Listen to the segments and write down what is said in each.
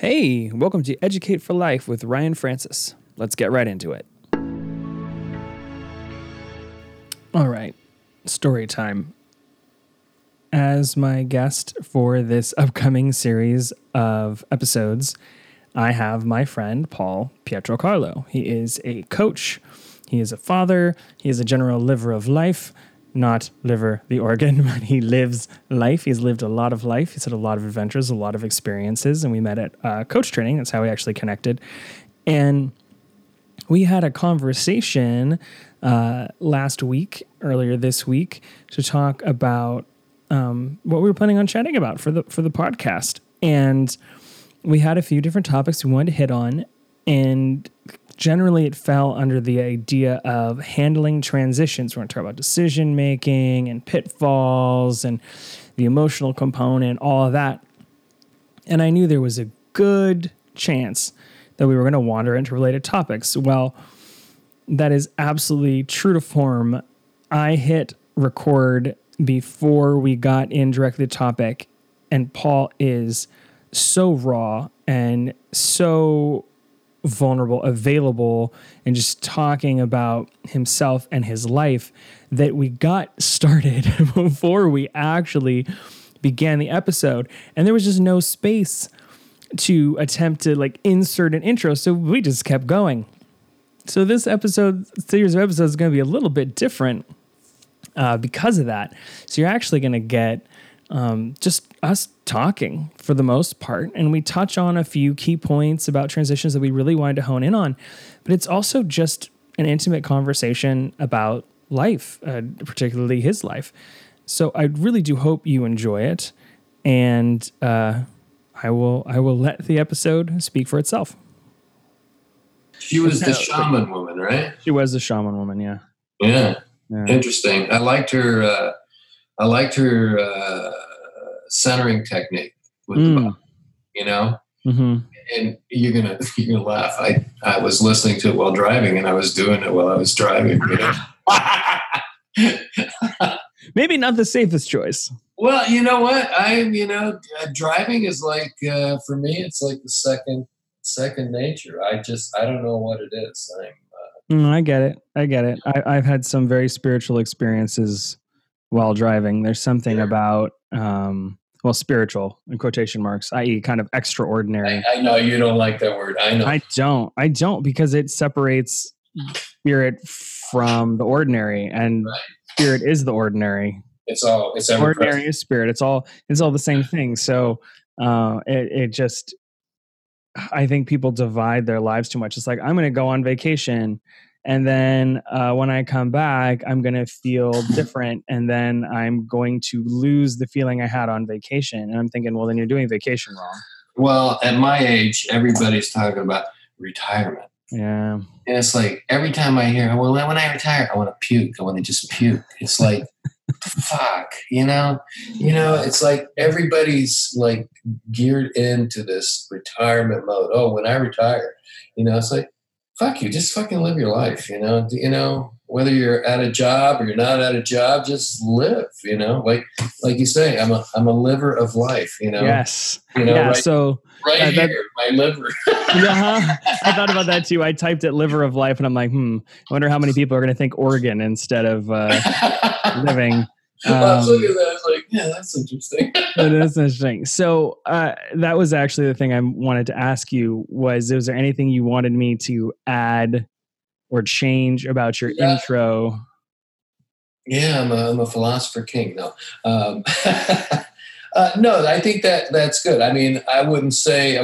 Hey, welcome to Educate for Life with Ryan Francis. Let's get right into it. All right, story time. As my guest for this upcoming series of episodes, I have my friend, Paul Pietro Carlo. He is a coach. He is a father. He is a general liver of life, not liver the organ, but he lives life. He's lived a lot of life. He's had a lot of adventures, a lot of experiences, and we met at coach training. That's how we actually connected. And we had a conversation earlier this week, to talk about what we were planning on chatting about for the podcast. And we had a few different topics we wanted to hit on, and generally it fell under the idea of handling transitions. We're going to talk about decision-making and pitfalls and the emotional component, all of that. And I knew there was a good chance that we were going to wander into related topics. Well, that is absolutely true to form. I hit record before we got in directly to the topic, and Paul is so raw and so vulnerable, available, and just talking about himself and his life that we got started before we actually began the episode. And there was just no space to attempt to insert an intro, so we just kept going. So this series of episodes is going to be a little bit different because of that. So you're actually going to get just us talking for the most part. And we touch on a few key points about transitions that we really wanted to hone in on. But it's also just an intimate conversation about life, particularly his life. So I really do hope you enjoy it. And I will let the episode speak for itself. She was the shaman woman, right? She was the shaman woman, yeah. Yeah. Yeah. Interesting. I liked her. I liked her centering technique with the body, you know. Mm-hmm. And you're gonna laugh. I was listening to it while driving, and I was doing it while I was driving. You know? Maybe not the safest choice. Well, you know what? Driving is for me, it's like the second nature. I don't know what it is. I get it. I've had some very spiritual experiences while driving. There's something about, spiritual in quotation marks, i.e. kind of extraordinary. I know you don't like that word. I know. I don't because it separates spirit from the ordinary, and spirit is the ordinary. It's ordinary is spirit. It's all the same thing. So I think people divide their lives too much. It's like, I'm going to go on vacation, and then when I come back, I'm going to feel different, and then I'm going to lose the feeling I had on vacation. And I'm thinking, well, then you're doing vacation wrong. Well, at my age, everybody's talking about retirement. Yeah. And it's like, every time I hear, well, when I retire, I want to puke. I want to just puke. It's like, fuck, you know, it's like everybody's geared into this retirement mode. Oh, when I retire, it's like, fuck you, just fucking live your life, you know, whether you're at a job or you're not at a job, just live, like you say, I'm a liver of life, Yes. Yeah, right, so here, my liver. Uh-huh. I thought about that too. I typed it liver of life, and I'm like, I wonder how many people are going to think organ instead of living. I was looking at that, I was like, yeah, that's interesting. That's interesting. So that was actually the thing I wanted to ask you was there anything you wanted me to add or change about your intro? Yeah, I'm a philosopher king now. No, I think that's good. I mean, I wouldn't say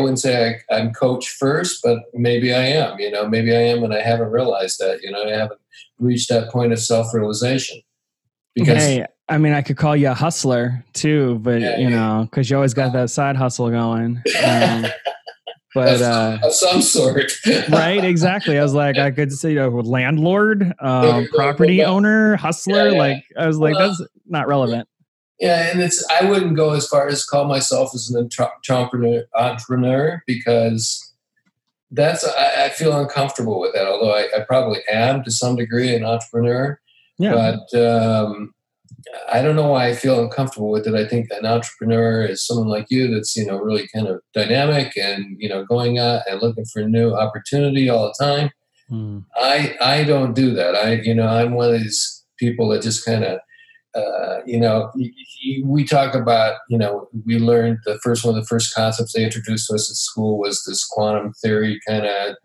I'm coach first, but maybe I am, maybe I am. And I haven't realized that, I haven't reached that point of self-realization. Because, hey, I mean, I could call you a hustler too, but because you always got that side hustle going. But of some sort. Right, exactly. I was like, I could say, landlord, property owner, hustler. Yeah. I was like, that's not relevant. Yeah, and I wouldn't go as far as call myself as an entrepreneur, because I feel uncomfortable with that, although I probably am to some degree an entrepreneur. Yeah. But I don't know why I feel uncomfortable with it. I think an entrepreneur is someone like you that's, you know, really kind of dynamic and, you know, going out and looking for new opportunity all the time. Mm. I don't do that. I'm one of these people that just kind of, we talk about, we learned the first concepts they introduced to us at school was this quantum theory kind of,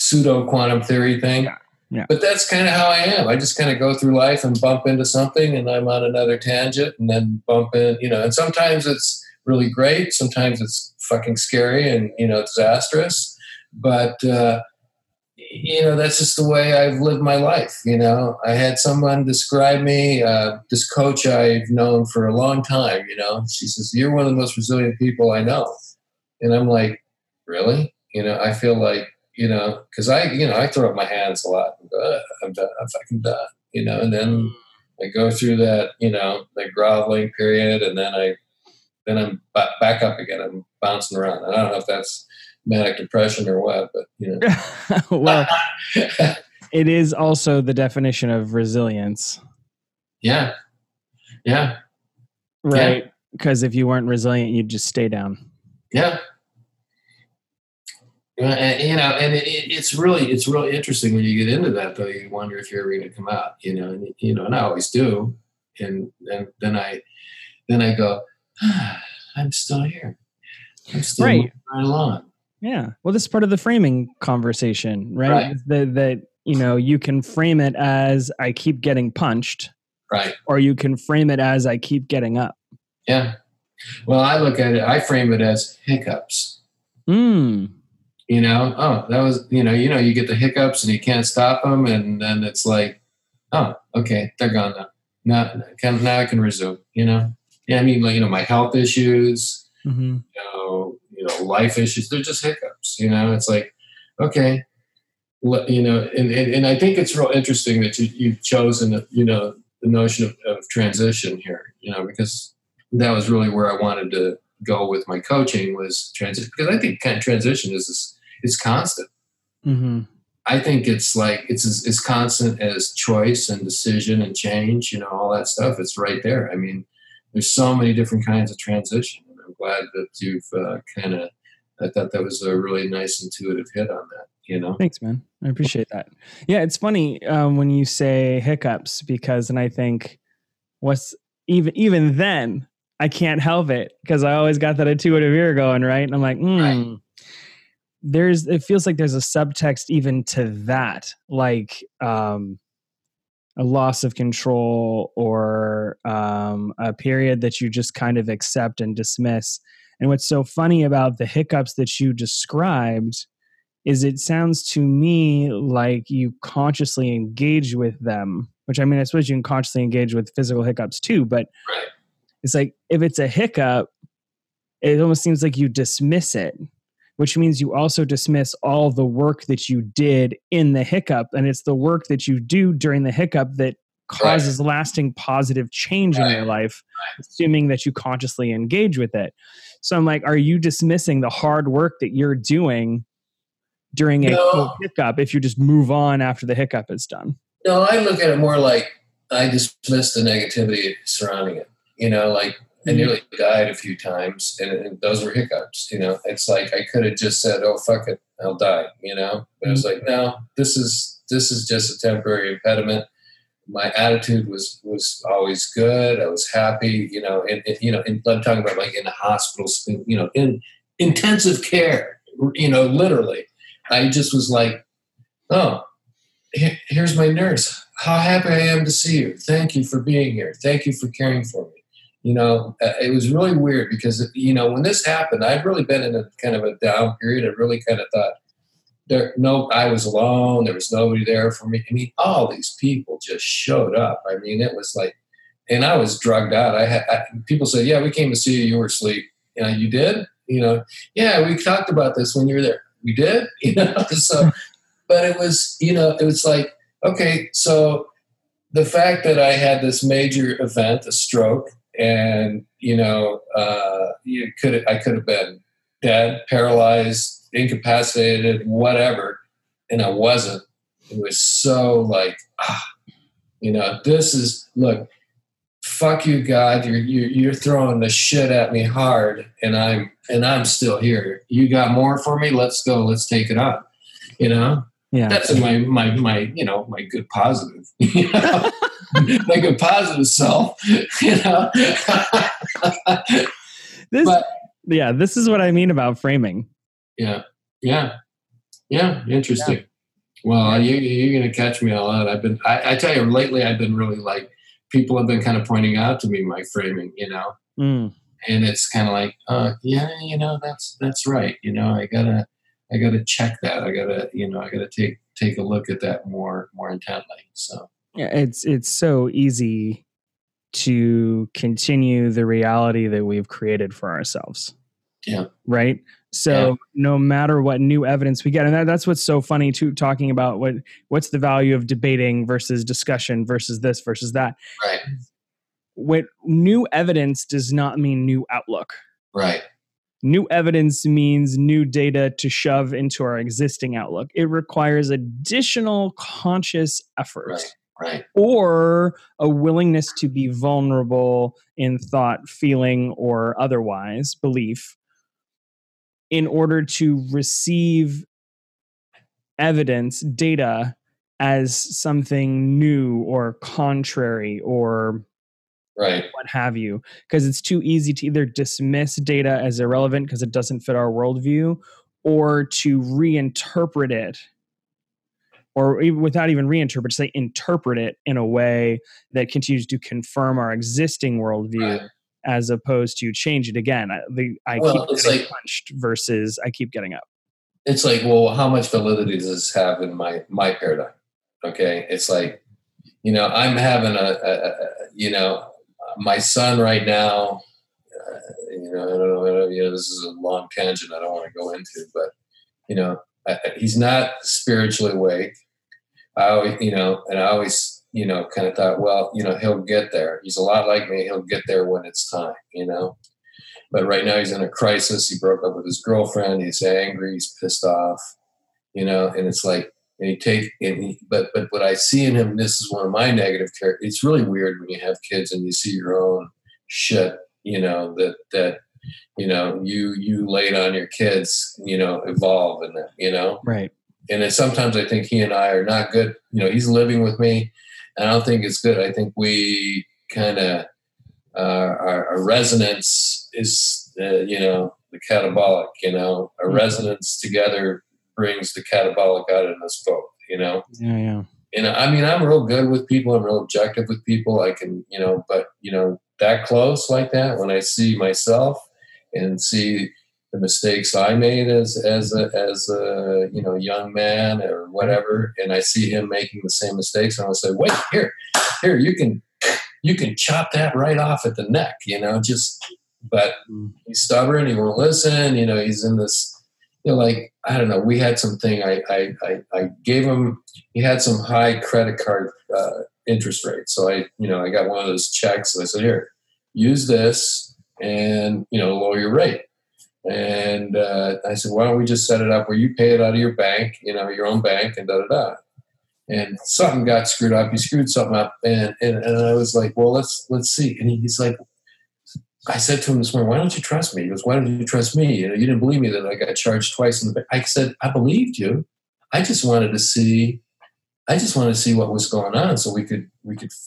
pseudo quantum theory thing. Yeah. Yeah. But that's kind of how I am. I just kind of go through life and bump into something and I'm on another tangent and then bump in, and sometimes it's really great. Sometimes it's fucking scary and, disastrous. But, that's just the way I've lived my life. I had someone describe me, this coach I've known for a long time, she says, "You're one of the most resilient people I know." And I'm like, really? I feel like, because I throw up my hands a lot and go, I'm done, I'm fucking done, and then I go through that, the groveling period, and then I'm back up again. I'm bouncing around. I don't know if that's manic depression or what, but, Well, it is also the definition of resilience. Yeah. Yeah. Right. Because if you weren't resilient, you'd just stay down. Yeah. And it's really interesting when you get into that, though. You wonder if you're ever going to come out, and I always do. And then I go, I'm still here. I'm still right along. Yeah. Well, this is part of the framing conversation, right? That you can frame it as I keep getting punched, right? Or you can frame it as I keep getting up. Yeah. Well, I look at it. I frame it as hiccups. Hmm. That was, you get the hiccups and you can't stop them. And then it's like, oh, okay, they're gone now. Now I can resume, Yeah, I mean, like, my health issues, mm-hmm. Life issues, they're just hiccups, It's like, okay, and I think it's real interesting that you've chosen, the notion of transition here, because that was really where I wanted to go with my coaching was transition, because I think kind of transition is constant. Mm-hmm. I think it's like it's as constant as choice and decision and change, all that stuff. It's right there. I mean, there's so many different kinds of transition. And I'm glad that you've I thought that was a really nice intuitive hit on that. Thanks, man. I appreciate that. Yeah, it's funny when you say hiccups because I think what's even then. I can't help it because I always got that intuitive ear going, right? And I'm like, right. It feels like there's a subtext even to that, like a loss of control or a period that you just kind of accept and dismiss. And what's so funny about the hiccups that you described is it sounds to me like you consciously engage with them, which I suppose you can consciously engage with physical hiccups too, but... Right. It's like, if it's a hiccup, it almost seems like you dismiss it, which means you also dismiss all the work that you did in the hiccup. And it's the work that you do during the hiccup that causes lasting positive change in your life, assuming that you consciously engage with it. So I'm like, are you dismissing the hard work that you're doing during a hiccup if you just move on after the hiccup is done? No, I look at it more like I dismiss the negativity surrounding it. I nearly died a few times and those were hiccups, It's like I could have just said, oh, fuck it, I'll die, But I was like, no, this is just a temporary impediment. My attitude was always good. I was happy, and I'm talking about like in the hospitals, in intensive care, literally. I just was like, oh, here's my nurse. How happy I am to see you. Thank you for being here. Thank you for caring for me. It was really weird because, when this happened, I'd really been in a kind of a down period. I really kind of thought, I was alone. There was nobody there for me. All these people just showed up. It was like, and I was drugged out. People said, yeah, we came to see you. You were asleep. You did? Yeah, we talked about this when you were there. You did? So, but it was, it was like, okay, so the fact that I had this major event, a stroke, and, I could have been dead, paralyzed, incapacitated, whatever. And I wasn't. It was so like, look, fuck you, God, you're throwing the shit at me hard, and I'm still here. You got more for me? Let's go. Let's take it on. You know? Yeah. That's my you know, my good positive. You know? My good positive self. You know? This is what I mean about framing. Yeah. Yeah. Yeah. Interesting. Yeah. Well, you're going to catch me a lot. I tell you, lately I've been really like, people have been kind of pointing out to me my framing, you know, and it's kind of like, yeah, you know, that's right. You know, I gotta check that. I gotta take a look at that more intently. So yeah, it's so easy to continue the reality that we've created for ourselves. Yeah. Right. So no matter what new evidence we get, and that's what's so funny too, talking about what's the value of debating versus discussion versus this versus that. Right. What new evidence does not mean new outlook. Right. New evidence means new data to shove into our existing outlook. It requires additional conscious effort. Right. Right. Or a willingness to be vulnerable in thought, feeling, or otherwise, belief, in order to receive evidence, data, as something new or contrary or right, what have you. Because it's too easy to either dismiss data as irrelevant because it doesn't fit our worldview, or to reinterpret it, or even without even reinterpret, say interpret it in a way that continues to confirm our existing worldview. Right. As opposed to change it again. Keep getting like, punched versus I keep getting up. It's like, well, how much validity does this have in my paradigm? Okay. It's like, you know, I'm having you know, my son right now, you know, I don't know, this is a long tangent I don't want to go into, but, you know, he's not spiritually awake. I always you know, kind of thought, well, you know, he'll get there. He's a lot like me. He'll get there when it's time, you know. But right now he's in a crisis. He broke up with his girlfriend. He's angry. He's pissed off, you know. And it's like, but what I see in him, this is one of my negative characters. It's really weird when you have kids and you see your own shit, you know, that you know, you laid on your kids, you know, evolve and that, you know. Right. And then sometimes I think he and I are not good. You know, he's living with me. I don't think it's good. I think we kind of, our resonance is, you know, the catabolic, you know, a resonance together brings the catabolic out in us both, you know? Yeah, yeah. And I mean, I'm real good with people. I'm real objective with people. I can, you know, but, you know, that close like that, when I see myself and see the mistakes I made as a you know, young man or whatever, and I see him making the same mistakes, and I'll say, wait, here, you can chop that right off at the neck, you know, just, but he's stubborn, he won't listen, you know, he's in this, you know, like, I don't know, we had something, I gave him, he had some high credit card interest rates, so I, you know, I got one of those checks, and I said, here, use this, and, you know, lower your rate. And I said, why don't we just set it up where you pay it out of your bank, you know, your own bank, and da-da-da. And something got screwed up. He screwed something up. And I was like, well, let's see. And he's like, I said to him this morning, why don't you trust me? He goes, why don't you trust me? You know, you didn't believe me that I got charged twice in the bank. I said, I believed you. I just wanted to see what was going on so we could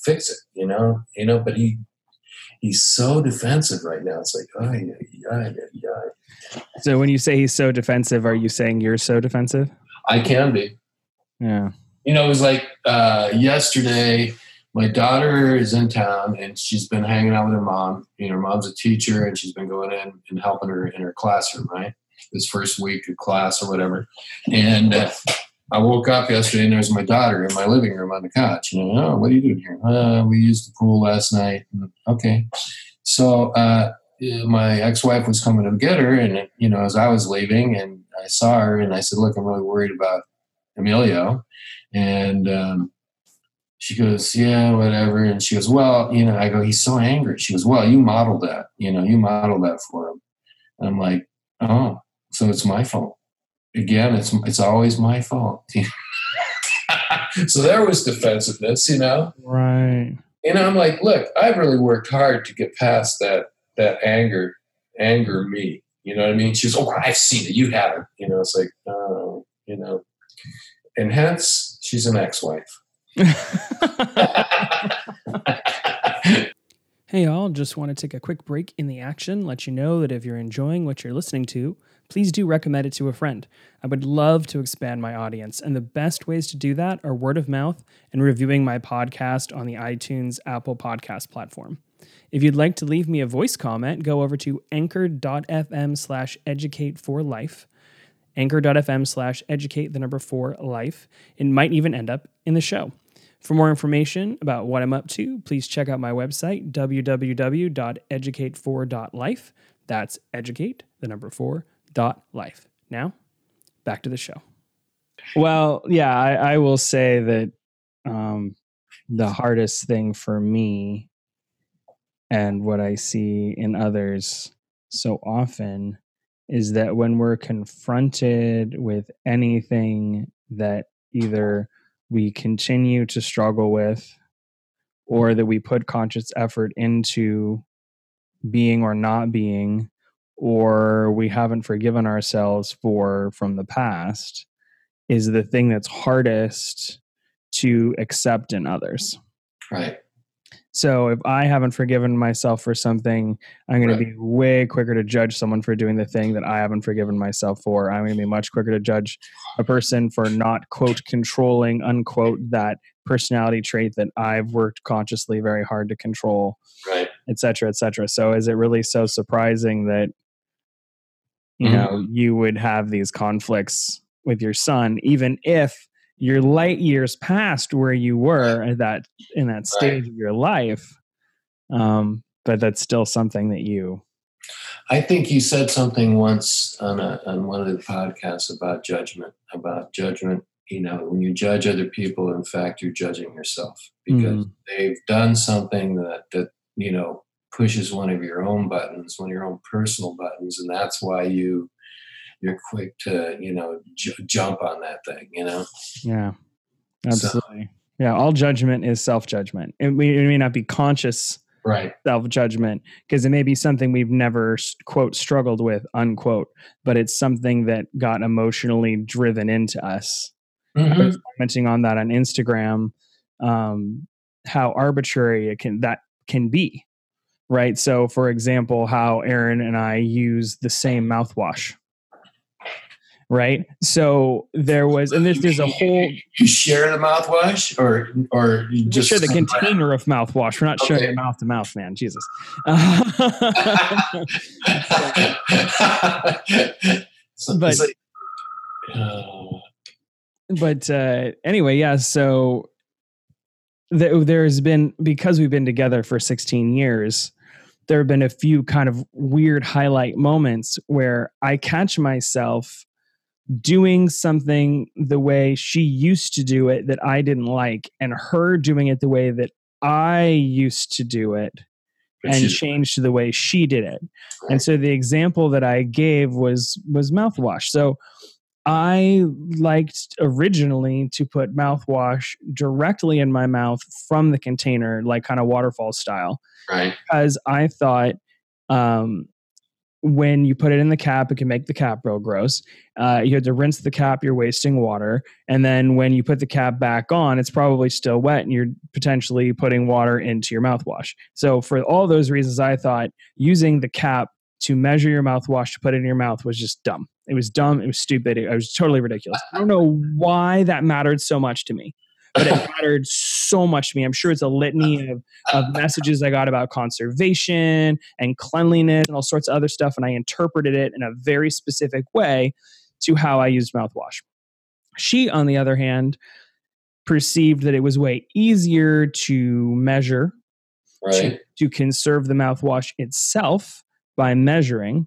fix it, you know? You know, but he's so defensive right now. It's like, oh, yeah. So when you say he's so defensive, are you saying you're so defensive? I can be. Yeah. You know, it was like yesterday, my daughter is in town and she's been hanging out with her mom. You know, her mom's a teacher and she's been going in and helping her in her classroom, right? This first week of class or whatever. And I woke up yesterday and there's my daughter in my living room on the couch. And oh, what are you doing here? We used the pool last night. Okay. So my ex-wife was coming to get her, and, you know, as I was leaving and I saw her and I said, look, I'm really worried about Emilio. And she goes, yeah, whatever. And she goes, well, you know, I go, he's so angry. She goes, well, you modeled that. You know, you modeled that for him. And I'm like, oh, so it's my fault. Again, it's always my fault. So there was defensiveness, you know? Right. And I'm like, look, I've really worked hard to get past that anger me. You know what I mean? She's, oh, I've seen it. You haven't. You know, it's like, oh, you know. And hence, she's an ex-wife. Hey, y'all. Just want to take a quick break in the action, let you know that if you're enjoying what you're listening to, please do recommend it to a friend. I would love to expand my audience, and the best ways to do that are word of mouth and reviewing my podcast on the iTunes Apple Podcast platform. If you'd like to leave me a voice comment, go over to anchor.fm/educateforlife, anchor.fm/educate4life. It might even end up in the show. For more information about what I'm up to, please check out my website, www.educate4.life. That's educate4.life. Now, back to the show. Well, yeah, I will say that the hardest thing for me and what I see in others so often is that when we're confronted with anything that either we continue to struggle with, or that we put conscious effort into being or not being, or we haven't forgiven ourselves for from the past, is the thing that's hardest to accept in others. Right. So if I haven't forgiven myself for something, I'm going to be way quicker to judge someone for doing the thing that I haven't forgiven myself for. I'm going to be much quicker to judge a person for not, quote, controlling, unquote, that personality trait that I've worked consciously very hard to control, right, et cetera, et cetera. So is it really so surprising that, you know, you would have these conflicts with your son, even if you're light years past where you were at that in that stage of your life, but that's still something that you. I think you said something once on one of the podcasts about judgment. You know, when you judge other people, in fact, you're judging yourself because they've done something that you know pushes one of your own buttons, one of your own personal buttons, and that's why you. You're quick to, you know, jump on that thing, you know? Yeah, absolutely. So, yeah, all judgment is self-judgment. It may not be conscious self-judgment because it may be something we've never, quote, struggled with, unquote, but it's something that got emotionally driven into us. Mm-hmm. I was commenting on that on Instagram, how arbitrary that can be, right? So, for example, how Aaron and I use the same mouthwash. Right. So there was, and there's a whole. You share the mouthwash or you just share the container of mouthwash. We're not sharing it mouth to mouth, man. Jesus. But anyway, yeah. So there's been, because we've been together for 16 years, there have been a few kind of weird highlight moments where I catch myself doing something the way she used to do it that I didn't like, and her doing it the way that I used to do it and changed to the way she did it. And so the example that I gave was mouthwash. So I liked originally to put mouthwash directly in my mouth from the container, like kind of waterfall style, because I thought, when you put it in the cap, it can make the cap real gross. You have to rinse the cap, you're wasting water. And then when you put the cap back on, it's probably still wet and you're potentially putting water into your mouthwash. So for all those reasons, I thought using the cap to measure your mouthwash to put it in your mouth was just dumb. It was dumb. It was stupid. It was totally ridiculous. I don't know why that mattered so much to me. But it mattered so much to me. I'm sure it's a litany of messages I got about conservation and cleanliness and all sorts of other stuff. And I interpreted it in a very specific way to how I used mouthwash. She, on the other hand, perceived that it was way easier to measure, to conserve the mouthwash itself by measuring.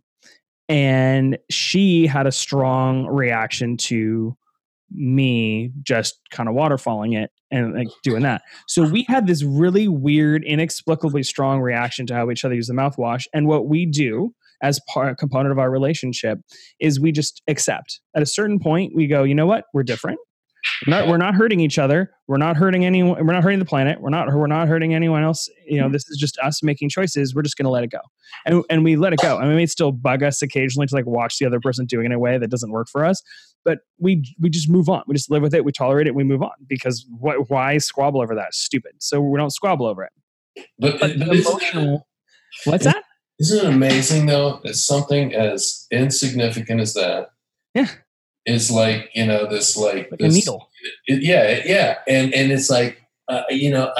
And she had a strong reaction to me just kind of waterfalling it and like doing that. So we had this really weird, inexplicably strong reaction to how each other use the mouthwash. And what we do as part component of our relationship is we just accept. At a certain point, we go, you know what? We're different. We're not hurting each other. We're not hurting anyone. We're not hurting the planet. We're not hurting anyone else. You know, this is just us making choices. We're just going to let it go. And we let it go. I mean, it may still bug us occasionally to like watch the other person doing it in a way that doesn't work for us, but we just move on. We just live with it. We tolerate it. We move on because why squabble over that? It's stupid. So we don't squabble over it. But emotional. What's that? Isn't it amazing though that something as insignificant as that is like, you know, this like this, a needle. And it's like, you know,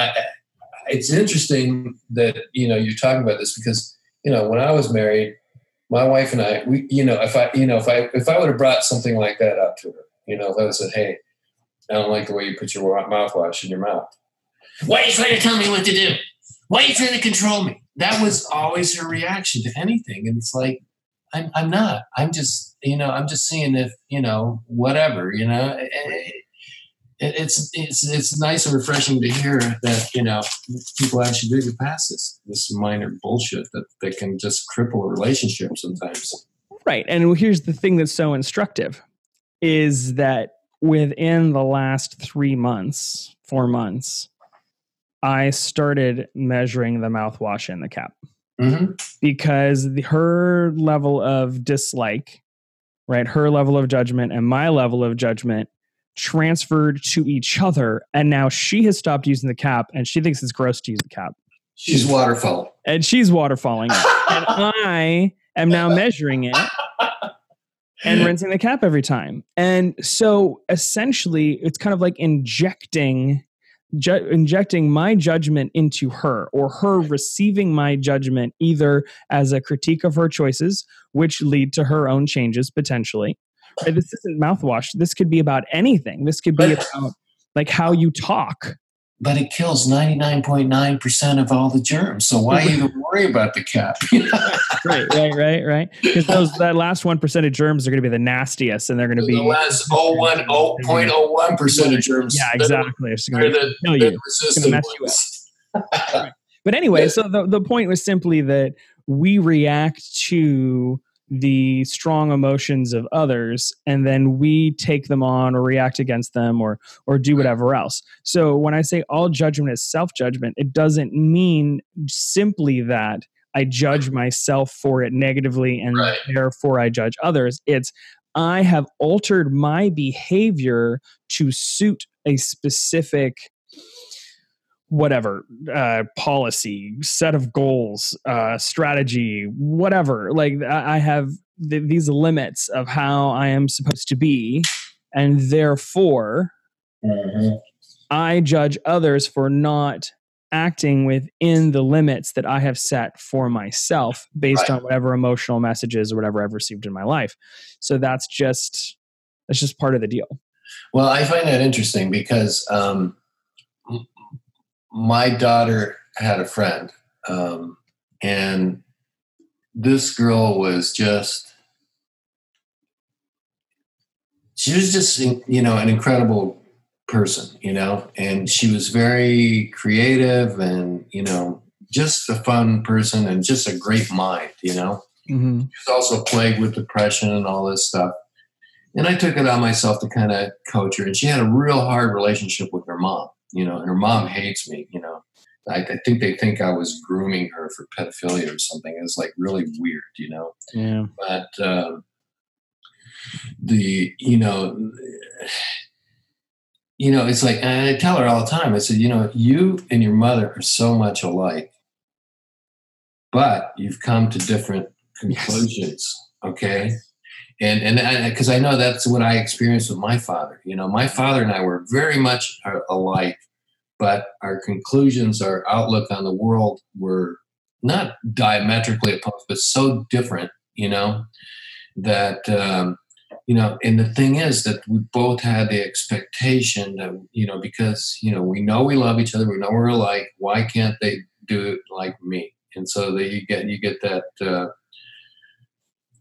it's interesting that, you know, you're talking about this because, you know, when I was married, my wife and I, we, you know, if I would have brought something like that up to her, you know, if I would have said, hey, I don't like the way you put your mouthwash in your mouth. Why are you trying to tell me what to do? Why are you trying to control me? That was always her reaction to anything. And it's like, I'm not, I'm just, you know, I'm just seeing if, you know, whatever, you know, it's nice and refreshing to hear that, you know, people actually do get past this minor bullshit that can just cripple a relationship sometimes. Right. And here's the thing that's so instructive is that within the last 4 months, I started measuring the mouthwash in the cap because her level of dislike, right? Her level of judgment and my level of judgment transferred to each other. And now she has stopped using the cap and she thinks it's gross to use the cap. She's waterfalling. And she's waterfalling it. And I am now measuring it and rinsing the cap every time. And so essentially it's kind of like injecting my judgment into her or her receiving my judgment either as a critique of her choices, which lead to her own changes potentially. Right? This isn't mouthwash. This could be about anything. This could be about like how you talk. But it kills 99.9% of all the germs. So why even worry about the cap? right. Because that last 1% of germs are going to be the nastiest, and they're going to be the last 0.01% of germs. Yeah, exactly. It's going to kill you. It's going to mess you up. Right. But anyway, so the point was simply that we react to the strong emotions of others, and then we take them on or react against them or do whatever else. So when I say all judgment is self-judgment, it doesn't mean simply that I judge myself for it negatively and therefore I judge others. It's I have altered my behavior to suit a specific whatever, policy, set of goals, strategy, whatever. Like I have these limits of how I am supposed to be. And therefore I judge others for not acting within the limits that I have set for myself based on whatever emotional messages or whatever I've received in my life. So that's just part of the deal. Well, I find that interesting because, my daughter had a friend, and this girl was just, you know, an incredible person, you know, and she was very creative and, you know, just a fun person and just a great mind, you know. She was also plagued with depression and all this stuff. And I took it on myself to kind of coach her, and she had a real hard relationship with her mom. You know, and her mom hates me, you know. I think they think I was grooming her for pedophilia or something. It was like really weird, you know. Yeah. But you know, it's like, and I tell her all the time, I said, you know, you and your mother are so much alike, but you've come to different conclusions, okay? And because I know that's what I experienced with my father. You know, my father and I were very much alike, but our conclusions, our outlook on the world were not diametrically opposed, but so different, you know, that, you know, and the thing is that we both had the expectation that, you know, because, you know we love each other, we know we're alike, why can't they do it like me? And so that you get that,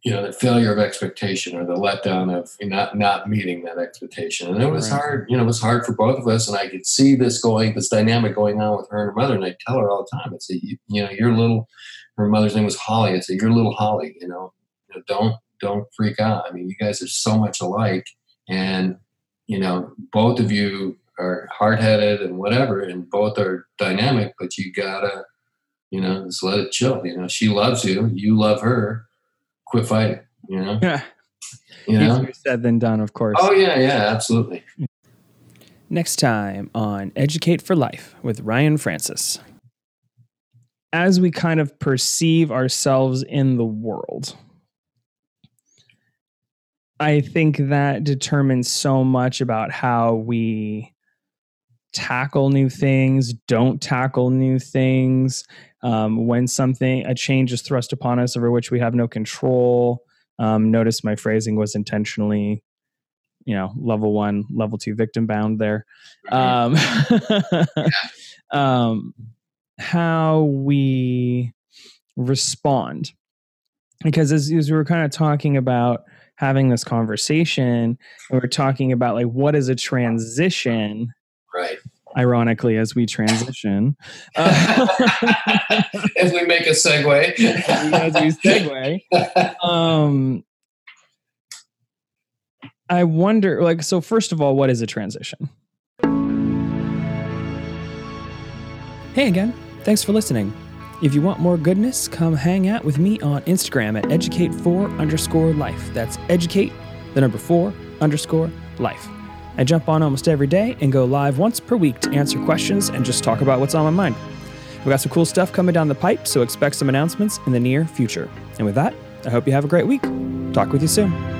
you know, the failure of expectation or the letdown of not meeting that expectation. And it was hard, you know, it was hard for both of us. And I could see this dynamic going on with her and her mother. And I tell her all the time, it's her mother's name was Holly. I say, your little Holly, you know, don't freak out. I mean, you guys are so much alike, and you know, both of you are hard-headed and whatever, and both are dynamic, but you gotta, you know, just let it chill. You know, she loves you, you love her, quit fighting, you know? Yeah. You know? Easier said than done, of course. Oh, yeah, yeah, absolutely. Next time on Educate for Life with Ryan Francis. As we kind of perceive ourselves in the world, I think that determines so much about how we tackle new things, don't tackle new things, when a change is thrust upon us over which we have no control. Notice my phrasing was intentionally, you know, level 1, level 2 victim bound there. How we respond. Because as we were kind of talking about having this conversation, we were talking about like, what is a transition? Right. Ironically, as we transition. As we make a segue. I wonder, like, so first of all, what is a transition? Hey again, thanks for listening. If you want more goodness, come hang out with me on Instagram at educate4_life. That's educate, the number 4_life. I jump on almost every day and go live once per week to answer questions and just talk about what's on my mind. We've got some cool stuff coming down the pipe, so expect some announcements in the near future. And with that, I hope you have a great week. Talk with you soon.